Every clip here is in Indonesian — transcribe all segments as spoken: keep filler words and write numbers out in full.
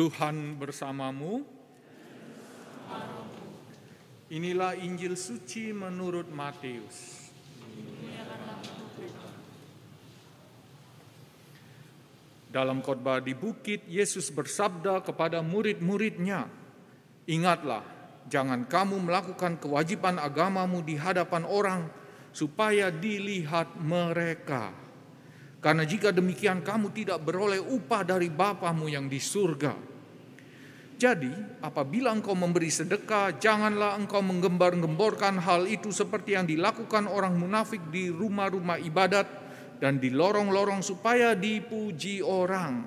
Tuhan bersamamu. Inilah Injil suci menurut Matius. Dalam khotbah di bukit, Yesus bersabda kepada murid-muridnya, "Ingatlah, jangan kamu melakukan kewajiban agamamu di hadapan orang, supaya dilihat mereka. Karena jika demikian kamu tidak beroleh upah dari Bapamu yang di surga. Jadi, apabila engkau memberi sedekah, janganlah engkau menggembar-gemborkan hal itu seperti yang dilakukan orang munafik di rumah-rumah ibadat dan di lorong-lorong supaya dipuji orang.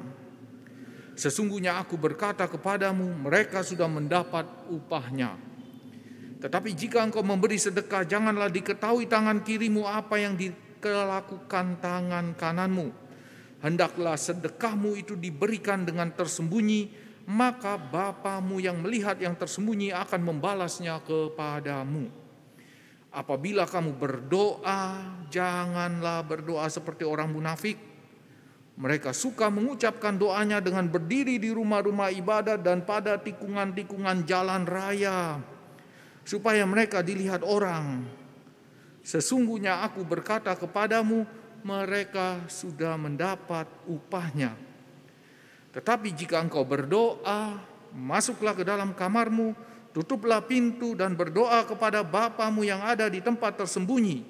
Sesungguhnya aku berkata kepadamu, mereka sudah mendapat upahnya. Tetapi jika engkau memberi sedekah, janganlah diketahui tangan kirimu apa yang dikelakukan tangan kananmu. Hendaklah sedekahmu itu diberikan dengan tersembunyi, maka Bapamu yang melihat yang tersembunyi akan membalasnya kepadamu. Apabila kamu berdoa, janganlah berdoa seperti orang munafik. Mereka suka mengucapkan doanya dengan berdiri di rumah-rumah ibadat dan pada tikungan-tikungan jalan raya, supaya mereka dilihat orang. Sesungguhnya aku berkata kepadamu, mereka sudah mendapat upahnya. Tetapi jika engkau berdoa, masuklah ke dalam kamarmu, tutuplah pintu dan berdoa kepada Bapamu yang ada di tempat tersembunyi.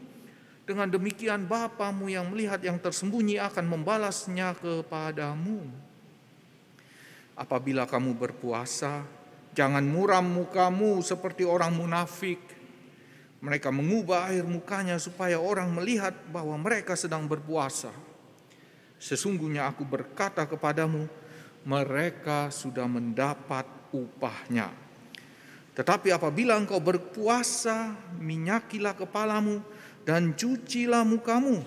Dengan demikian Bapamu yang melihat yang tersembunyi akan membalasnya kepadamu. Apabila kamu berpuasa, jangan muram mukamu seperti orang munafik. Mereka mengubah air mukanya supaya orang melihat bahwa mereka sedang berpuasa. Sesungguhnya aku berkata kepadamu, mereka sudah mendapat upahnya. Tetapi apabila engkau berpuasa, minyakilah kepalamu dan cucilah mukamu,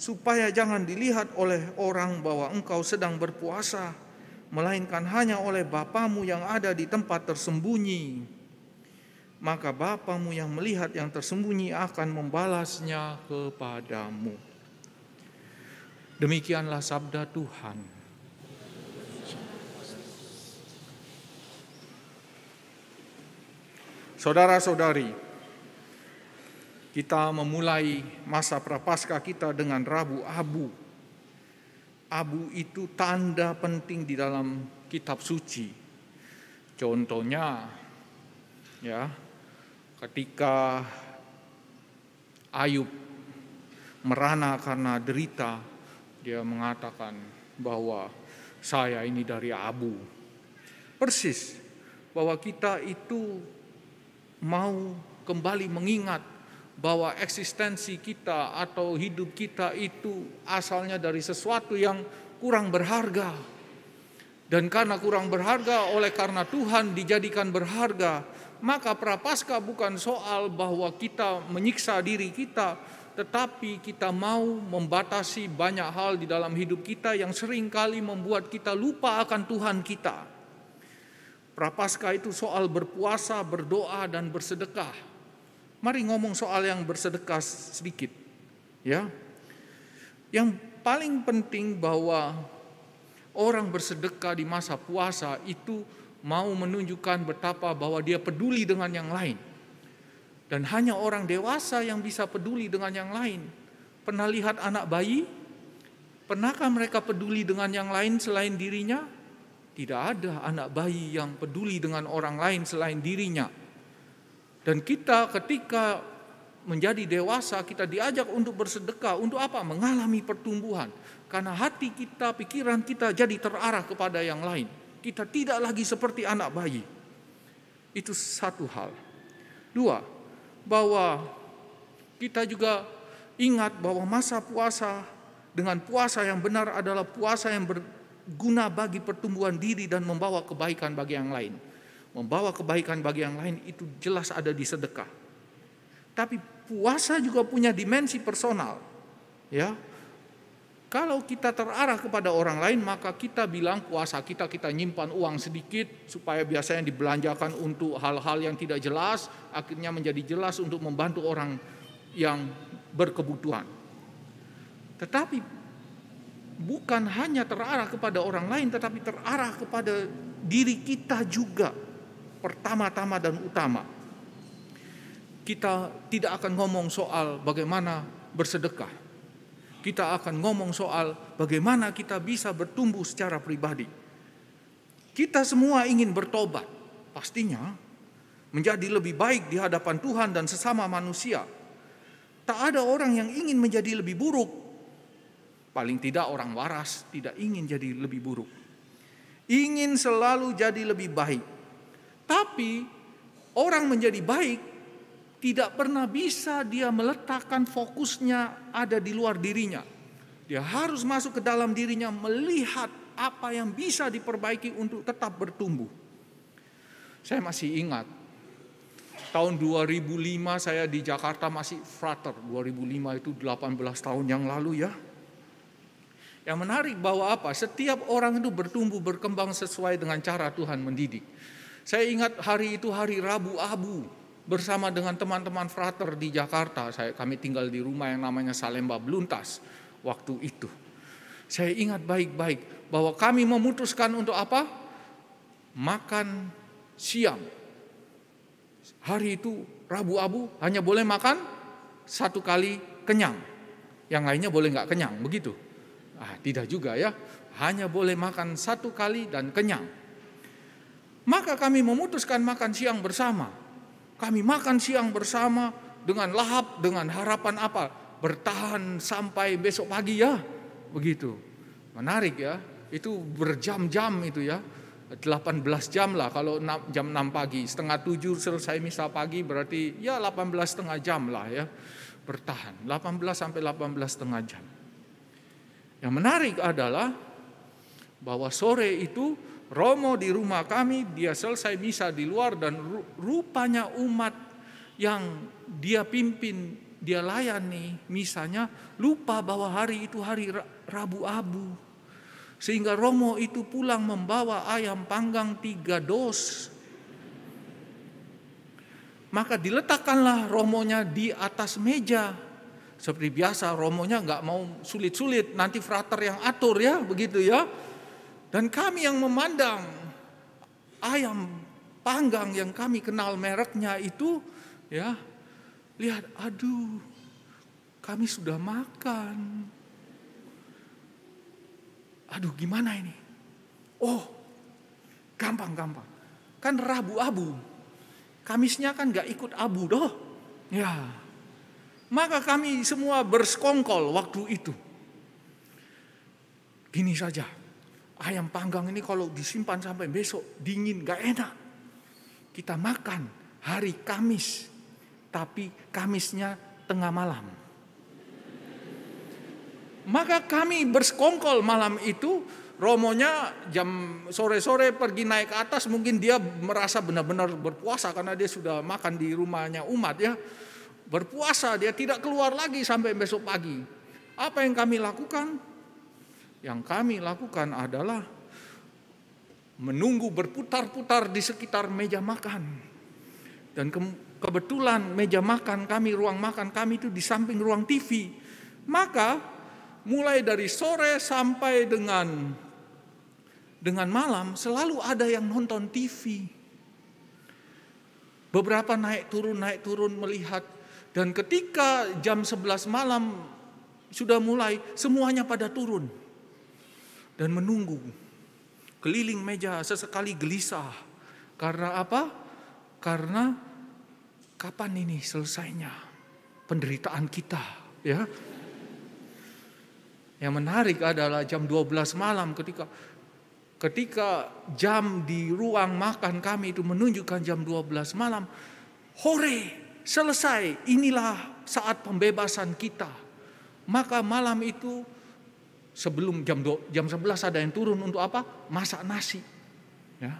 supaya jangan dilihat oleh orang bahwa engkau sedang berpuasa, melainkan hanya oleh Bapamu yang ada di tempat tersembunyi. Maka Bapamu yang melihat yang tersembunyi akan membalasnya kepadamu." Demikianlah sabda Tuhan. Saudara-saudari, kita memulai masa Prapaska kita dengan Rabu Abu. Abu itu tanda penting di dalam kitab suci. Contohnya, ya, ketika Ayub merana karena derita, dia mengatakan bahwa saya ini dari abu. Persis bahwa kita itu mau kembali mengingat bahwa eksistensi kita atau hidup kita itu asalnya dari sesuatu yang kurang berharga. Dan karena kurang berharga, oleh karena Tuhan dijadikan berharga, maka Prapaska bukan soal bahwa kita menyiksa diri kita, tetapi kita mau membatasi banyak hal di dalam hidup kita yang seringkali membuat kita lupa akan Tuhan kita. Prapaska itu soal berpuasa, berdoa, dan bersedekah. Mari ngomong soal yang bersedekah sedikit. Ya, yang paling penting bahwa orang bersedekah di masa puasa itu mau menunjukkan betapa bahwa dia peduli dengan yang lain. Dan hanya orang dewasa yang bisa peduli dengan yang lain. Pernah lihat anak bayi? Pernahkah mereka peduli dengan yang lain selain dirinya? Tidak ada anak bayi yang peduli dengan orang lain selain dirinya. Dan kita ketika menjadi dewasa, kita diajak untuk bersedekah. Untuk apa? Mengalami pertumbuhan. Karena hati kita, pikiran kita jadi terarah kepada yang lain. Kita tidak lagi seperti anak bayi. Itu satu hal. Dua, bahwa kita juga ingat bahwa masa puasa dengan puasa yang benar adalah puasa yang ber guna bagi pertumbuhan diri dan membawa kebaikan bagi yang lain. Membawa kebaikan bagi yang lain itu jelas ada di sedekah. Tapi puasa juga punya dimensi personal. Ya, kalau kita terarah kepada orang lain, maka kita bilang puasa kita, kita nyimpan uang sedikit supaya biasanya dibelanjakan untuk hal-hal yang tidak jelas, akhirnya menjadi jelas untuk membantu orang yang berkebutuhan. Tetapi bukan hanya terarah kepada orang lain, tetapi terarah kepada diri kita juga pertama-tama dan utama. Kita tidak akan ngomong soal bagaimana bersedekah. Kita akan ngomong soal bagaimana kita bisa bertumbuh secara pribadi. Kita semua ingin bertobat, pastinya menjadi lebih baik di hadapan Tuhan dan sesama manusia. Tak ada orang yang ingin menjadi lebih buruk. Paling tidak orang waras tidak ingin jadi lebih buruk. Ingin selalu jadi lebih baik. Tapi orang menjadi baik tidak pernah bisa dia meletakkan fokusnya ada di luar dirinya. Dia harus masuk ke dalam dirinya, melihat apa yang bisa diperbaiki untuk tetap bertumbuh. Saya masih ingat, tahun dua ribu lima saya di Jakarta masih frater. dua ribu lima itu delapan belas tahun yang lalu ya. Yang menarik bahwa apa? Setiap orang itu bertumbuh, berkembang sesuai dengan cara Tuhan mendidik. Saya ingat hari itu hari Rabu Abu. Bersama dengan teman-teman frater di Jakarta, saya kami tinggal di rumah yang namanya Salemba Bluntas waktu itu. Saya ingat baik-baik bahwa kami memutuskan untuk apa? Makan siang. Hari itu Rabu Abu hanya boleh makan satu kali kenyang. Yang lainnya boleh nggak kenyang, begitu? Ah, tidak juga ya, hanya boleh makan satu kali dan kenyang. Maka kami memutuskan makan siang bersama. Kami makan siang bersama dengan lahap, dengan harapan apa? Bertahan sampai besok pagi ya. Begitu. Menarik ya. Itu berjam-jam itu ya. delapan belas jam lah kalau jam enam pagi. setengah tujuh selesai misa pagi berarti ya delapan belas setengah jam lah ya. Bertahan. delapan belas sampai delapan belas setengah jam. Yang menarik adalah bahwa sore itu Romo di rumah kami, dia selesai misa di luar dan rupanya umat yang dia pimpin, dia layani misanya lupa bahwa hari itu hari Rabu Abu. Sehingga Romo itu pulang membawa ayam panggang tiga dos. Maka diletakkanlah romonya di atas meja. Seperti biasa romonya nggak mau sulit-sulit, nanti frater yang atur ya, begitu ya. Dan kami yang memandang ayam panggang yang kami kenal mereknya itu, ya lihat, aduh, kami sudah makan. Aduh, gimana ini? Oh, gampang-gampang. Kan Rabu Abu, Kamisnya kan gak ikut abu doh. Ya, maka kami semua bersekongkol waktu itu. Gini saja. Ayam panggang ini kalau disimpan sampai besok dingin, gak enak. Kita makan hari Kamis, tapi Kamisnya tengah malam. Maka kami bersekongkol malam itu, romonya jam sore-sore pergi naik ke atas, mungkin dia merasa benar-benar berpuasa karena dia sudah makan di rumahnya umat ya. Berpuasa, dia tidak keluar lagi sampai besok pagi. Apa yang kami lakukan? Yang kami lakukan adalah menunggu berputar-putar di sekitar meja makan. Dan ke kebetulan meja makan kami, ruang makan kami itu di samping ruang T V. Maka mulai dari sore sampai dengan dengan malam selalu ada yang nonton T V. Beberapa naik turun, naik turun melihat. Dan ketika jam sebelas malam sudah mulai, semuanya pada turun. Dan menunggu keliling meja, sesekali gelisah. Karena apa? Karena kapan ini selesainya penderitaan kita, ya? Yang menarik adalah jam dua belas malam ketika ketika jam di ruang makan kami itu menunjukkan jam dua belas malam. Hore, selesai. Inilah saat pembebasan kita. Maka malam itu sebelum jam sebelas ada yang turun untuk apa? Masak nasi. Ya.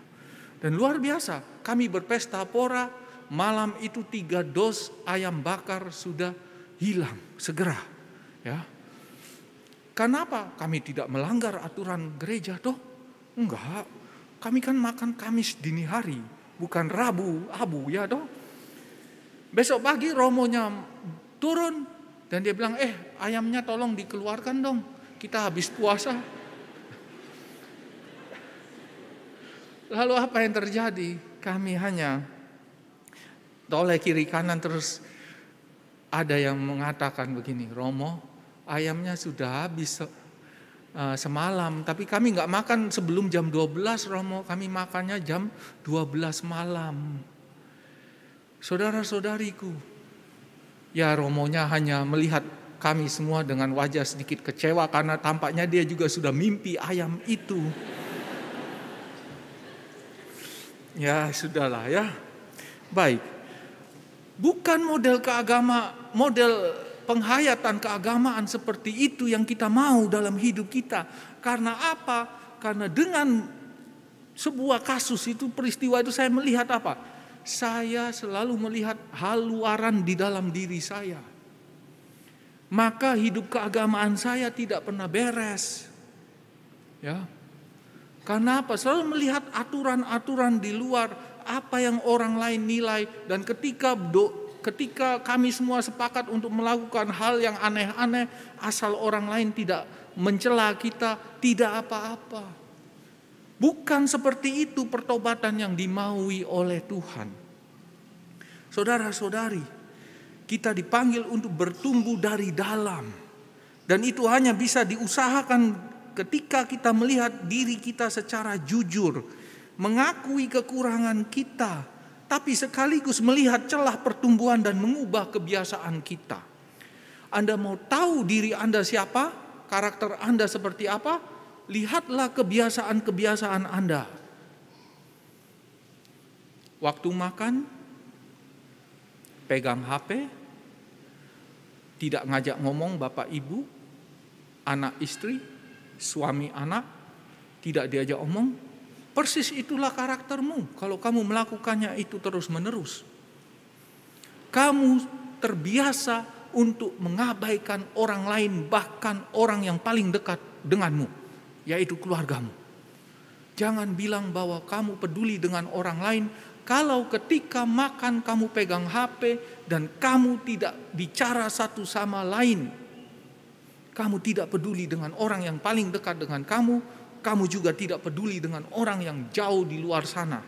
Dan luar biasa, kami berpesta pora, malam itu tiga dos ayam bakar sudah hilang segera. Ya. Kenapa? Kami tidak melanggar aturan gereja toh? Enggak. Kami kan makan Kamis dini hari, bukan Rabu Abu ya toh. Besok pagi romonya turun dan dia bilang, "Eh, ayamnya tolong dikeluarkan dong. Kita habis puasa." Lalu apa yang terjadi? Kami hanya toleh kiri kanan, terus ada yang mengatakan begini, Romo, ayamnya sudah habis semalam, tapi kami nggak makan sebelum jam dua belas, Romo, kami makannya jam dua belas malam. Saudara-saudariku, ya Romonya hanya melihat kami semua dengan wajah sedikit kecewa karena tampaknya dia juga sudah mimpi ayam itu. Ya sudahlah ya. Baik. Bukan model keagama, model penghayatan keagamaan seperti itu yang kita mau dalam hidup kita. Karena apa? Karena dengan sebuah kasus itu, peristiwa itu, saya melihat apa? Saya selalu melihat hal luaran di dalam diri saya. Maka hidup keagamaan saya tidak pernah beres. Ya. Karena apa? Selalu melihat aturan-aturan di luar, apa yang orang lain nilai, dan ketika do, ketika kami semua sepakat untuk melakukan hal yang aneh-aneh, asal orang lain tidak mencela kita, tidak apa-apa. Bukan seperti itu pertobatan yang dimaui oleh Tuhan. Saudara-saudari, kita dipanggil untuk bertumbuh dari dalam. Dan itu hanya bisa diusahakan ketika kita melihat diri kita secara jujur. Mengakui kekurangan kita. Tapi sekaligus melihat celah pertumbuhan dan mengubah kebiasaan kita. Anda mau tahu diri Anda siapa? Karakter Anda seperti apa? Lihatlah kebiasaan-kebiasaan Anda. Waktu makan, pegang H P, tidak ngajak ngomong bapak ibu, anak istri, suami anak, tidak diajak omong. Persis itulah karaktermu kalau kamu melakukannya itu terus-menerus. Kamu terbiasa untuk mengabaikan orang lain, bahkan orang yang paling dekat denganmu, yaitu keluargamu. Jangan bilang bahwa kamu peduli dengan orang lain, kalau ketika makan kamu pegang H P dan kamu tidak bicara satu sama lain. Kamu tidak peduli dengan orang yang paling dekat dengan kamu. Kamu juga tidak peduli dengan orang yang jauh di luar sana.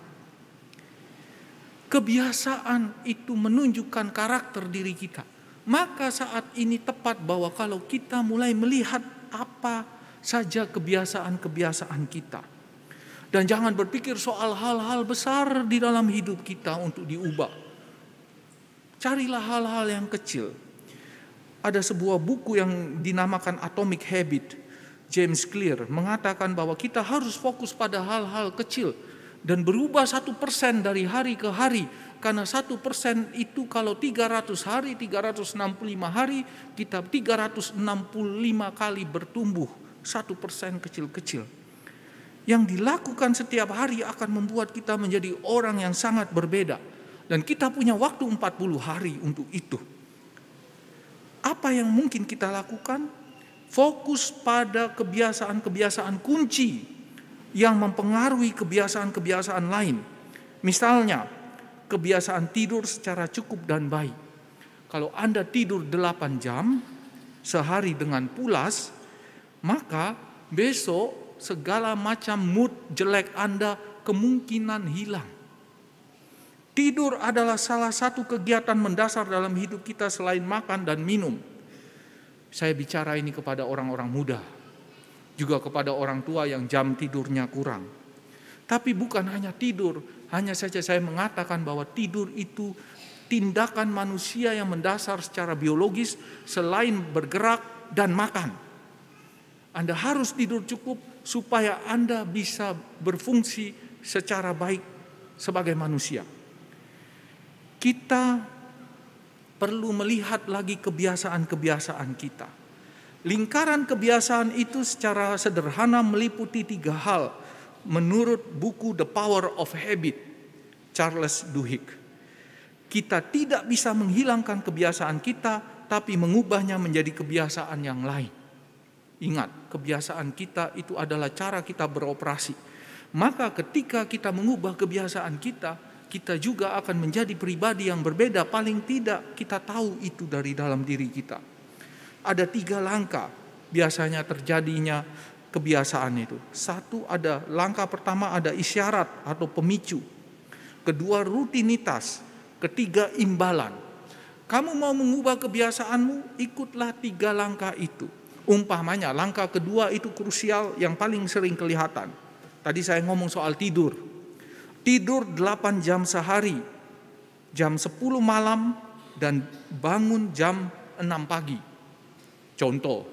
Kebiasaan itu menunjukkan karakter diri kita. Maka saat ini tepat bahwa kalau kita mulai melihat apa saja kebiasaan-kebiasaan kita. Dan jangan berpikir soal hal-hal besar di dalam hidup kita untuk diubah. Carilah hal-hal yang kecil. Ada sebuah buku yang dinamakan Atomic Habit. James Clear mengatakan bahwa kita harus fokus pada hal-hal kecil. Dan berubah satu persen dari hari ke hari. Karena satu persen itu kalau tiga ratus hari, tiga ratus enam puluh lima hari, kita tiga ratus enam puluh lima kali bertumbuh. satu persen kecil-kecil. Yang dilakukan setiap hari akan membuat kita menjadi orang yang sangat berbeda. Dan kita punya waktu empat puluh hari untuk itu. Apa yang mungkin kita lakukan? Fokus pada kebiasaan-kebiasaan kunci yang mempengaruhi kebiasaan-kebiasaan lain. Misalnya, kebiasaan tidur secara cukup dan baik. Kalau Anda tidur delapan jam sehari dengan pulas, maka besok segala macam mood jelek Anda kemungkinan hilang. Tidur adalah salah satu kegiatan mendasar dalam hidup kita selain makan dan minum. Saya bicara ini kepada orang-orang muda, juga kepada orang tua yang jam tidurnya kurang. Tapi bukan hanya tidur, hanya saja saya mengatakan bahwa tidur itu tindakan manusia yang mendasar secara biologis selain bergerak dan makan. Anda harus tidur cukup supaya Anda bisa berfungsi secara baik sebagai manusia. Kita perlu melihat lagi kebiasaan-kebiasaan kita. Lingkaran kebiasaan itu secara sederhana meliputi tiga hal. Menurut buku The Power of Habit, Charles Duhigg. Kita tidak bisa menghilangkan kebiasaan kita, tapi mengubahnya menjadi kebiasaan yang lain. Ingat, kebiasaan kita itu adalah cara kita beroperasi. Maka ketika kita mengubah kebiasaan kita, kita juga akan menjadi pribadi yang berbeda. Paling tidak kita tahu itu dari dalam diri kita. Ada tiga langkah biasanya terjadinya kebiasaan itu. Satu, ada langkah pertama ada isyarat atau pemicu. Kedua, rutinitas. Ketiga, imbalan. Kamu mau mengubah kebiasaanmu, ikutlah tiga langkah itu. Umpamanya langkah kedua itu krusial yang paling sering kelihatan. Tadi saya ngomong soal tidur. Tidur delapan jam sehari, jam sepuluh malam dan bangun jam enam pagi. Contoh,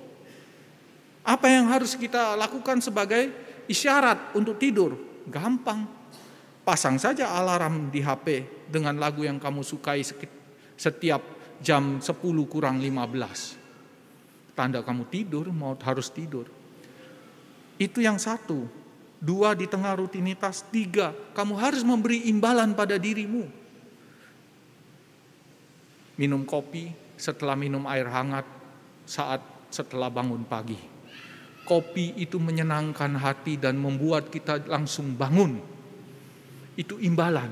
apa yang harus kita lakukan sebagai isyarat untuk tidur? Gampang, pasang saja alarm di H P dengan lagu yang kamu sukai setiap jam sepuluh kurang lima belas. Tanda kamu tidur, mau harus tidur. Itu yang satu. Dua, di tengah rutinitas. Tiga, kamu harus memberi imbalan pada dirimu. Minum kopi setelah minum air hangat saat setelah bangun pagi. Kopi itu menyenangkan hati dan membuat kita langsung bangun. Itu imbalan.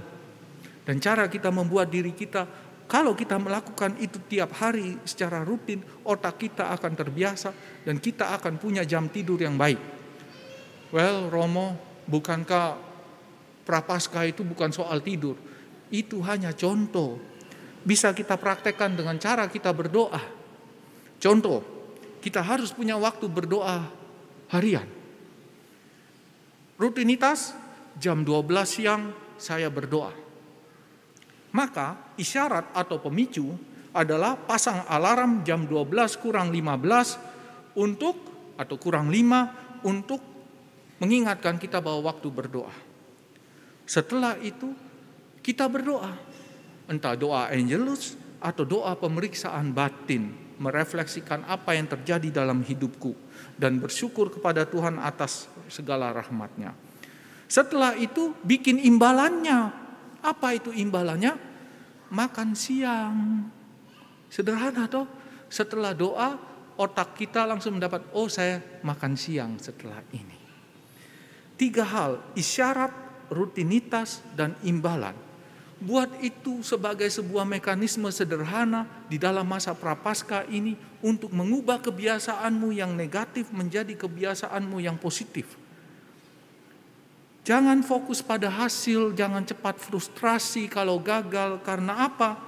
Dan cara kita membuat diri kita, kalau kita melakukan itu tiap hari secara rutin, otak kita akan terbiasa dan kita akan punya jam tidur yang baik. Well, Romo, bukankah Prapaska itu bukan soal tidur? Itu hanya contoh. Bisa kita praktekkan dengan cara kita berdoa. Contoh, kita harus punya waktu berdoa harian. Rutinitas, jam dua belas siang saya berdoa. Maka isyarat atau pemicu adalah pasang alarm jam dua belas kurang lima belas untuk atau kurang lima untuk mengingatkan kita bahwa waktu berdoa. Setelah itu kita berdoa. Entah doa Angelus atau doa pemeriksaan batin, merefleksikan apa yang terjadi dalam hidupku dan bersyukur kepada Tuhan atas segala rahmatnya. Setelah itu bikin imbalannya. Apa itu imbalannya? Makan siang. Sederhana toh. Setelah doa, otak kita langsung mendapat, oh saya makan siang setelah ini. Tiga hal, isyarat, rutinitas, dan imbalan. Buat itu sebagai sebuah mekanisme sederhana di dalam masa Prapaskah ini untuk mengubah kebiasaanmu yang negatif menjadi kebiasaanmu yang positif. Jangan fokus pada hasil, jangan cepat frustrasi kalau gagal. Karena apa?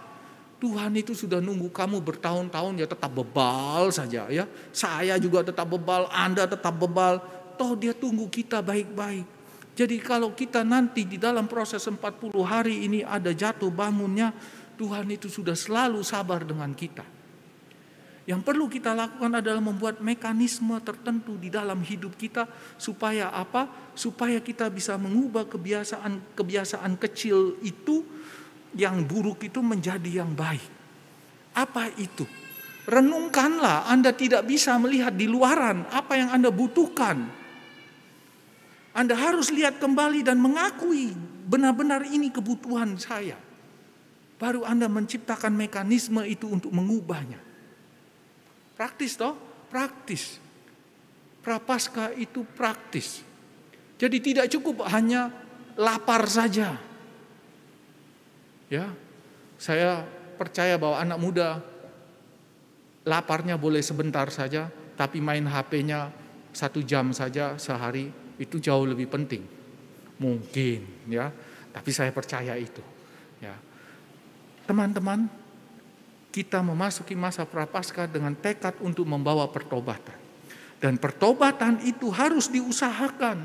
Tuhan itu sudah nunggu kamu bertahun-tahun, ya tetap bebal saja ya. Saya juga tetap bebal, Anda tetap bebal. Toh dia tunggu kita baik-baik. Jadi kalau kita nanti di dalam proses empat puluh hari ini ada jatuh bangunnya, Tuhan itu sudah selalu sabar dengan kita. Yang perlu kita lakukan adalah membuat mekanisme tertentu di dalam hidup kita supaya apa? Supaya kita bisa mengubah kebiasaan-kebiasaan kecil itu yang buruk itu menjadi yang baik. Apa itu? Renungkanlah, Anda tidak bisa melihat di luaran apa yang Anda butuhkan. Anda harus lihat kembali dan mengakui benar-benar ini kebutuhan saya. Baru Anda menciptakan mekanisme itu untuk mengubahnya. Praktis toh, praktis. Prapaskah itu praktis. Jadi tidak cukup hanya lapar saja. Ya, saya percaya bahwa anak muda laparnya boleh sebentar saja, tapi main H P-nya satu jam saja sehari itu jauh lebih penting. Mungkin ya, tapi saya percaya itu. Ya, teman-teman, kita memasuki masa Prapaskah dengan tekad untuk membawa pertobatan. Dan pertobatan itu harus diusahakan.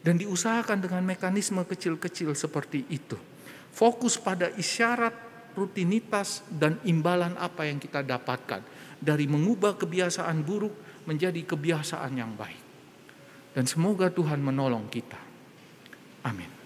Dan diusahakan dengan mekanisme kecil-kecil seperti itu. Fokus pada isyarat, rutinitas, dan imbalan apa yang kita dapatkan. Dari mengubah kebiasaan buruk menjadi kebiasaan yang baik. Dan semoga Tuhan menolong kita. Amin.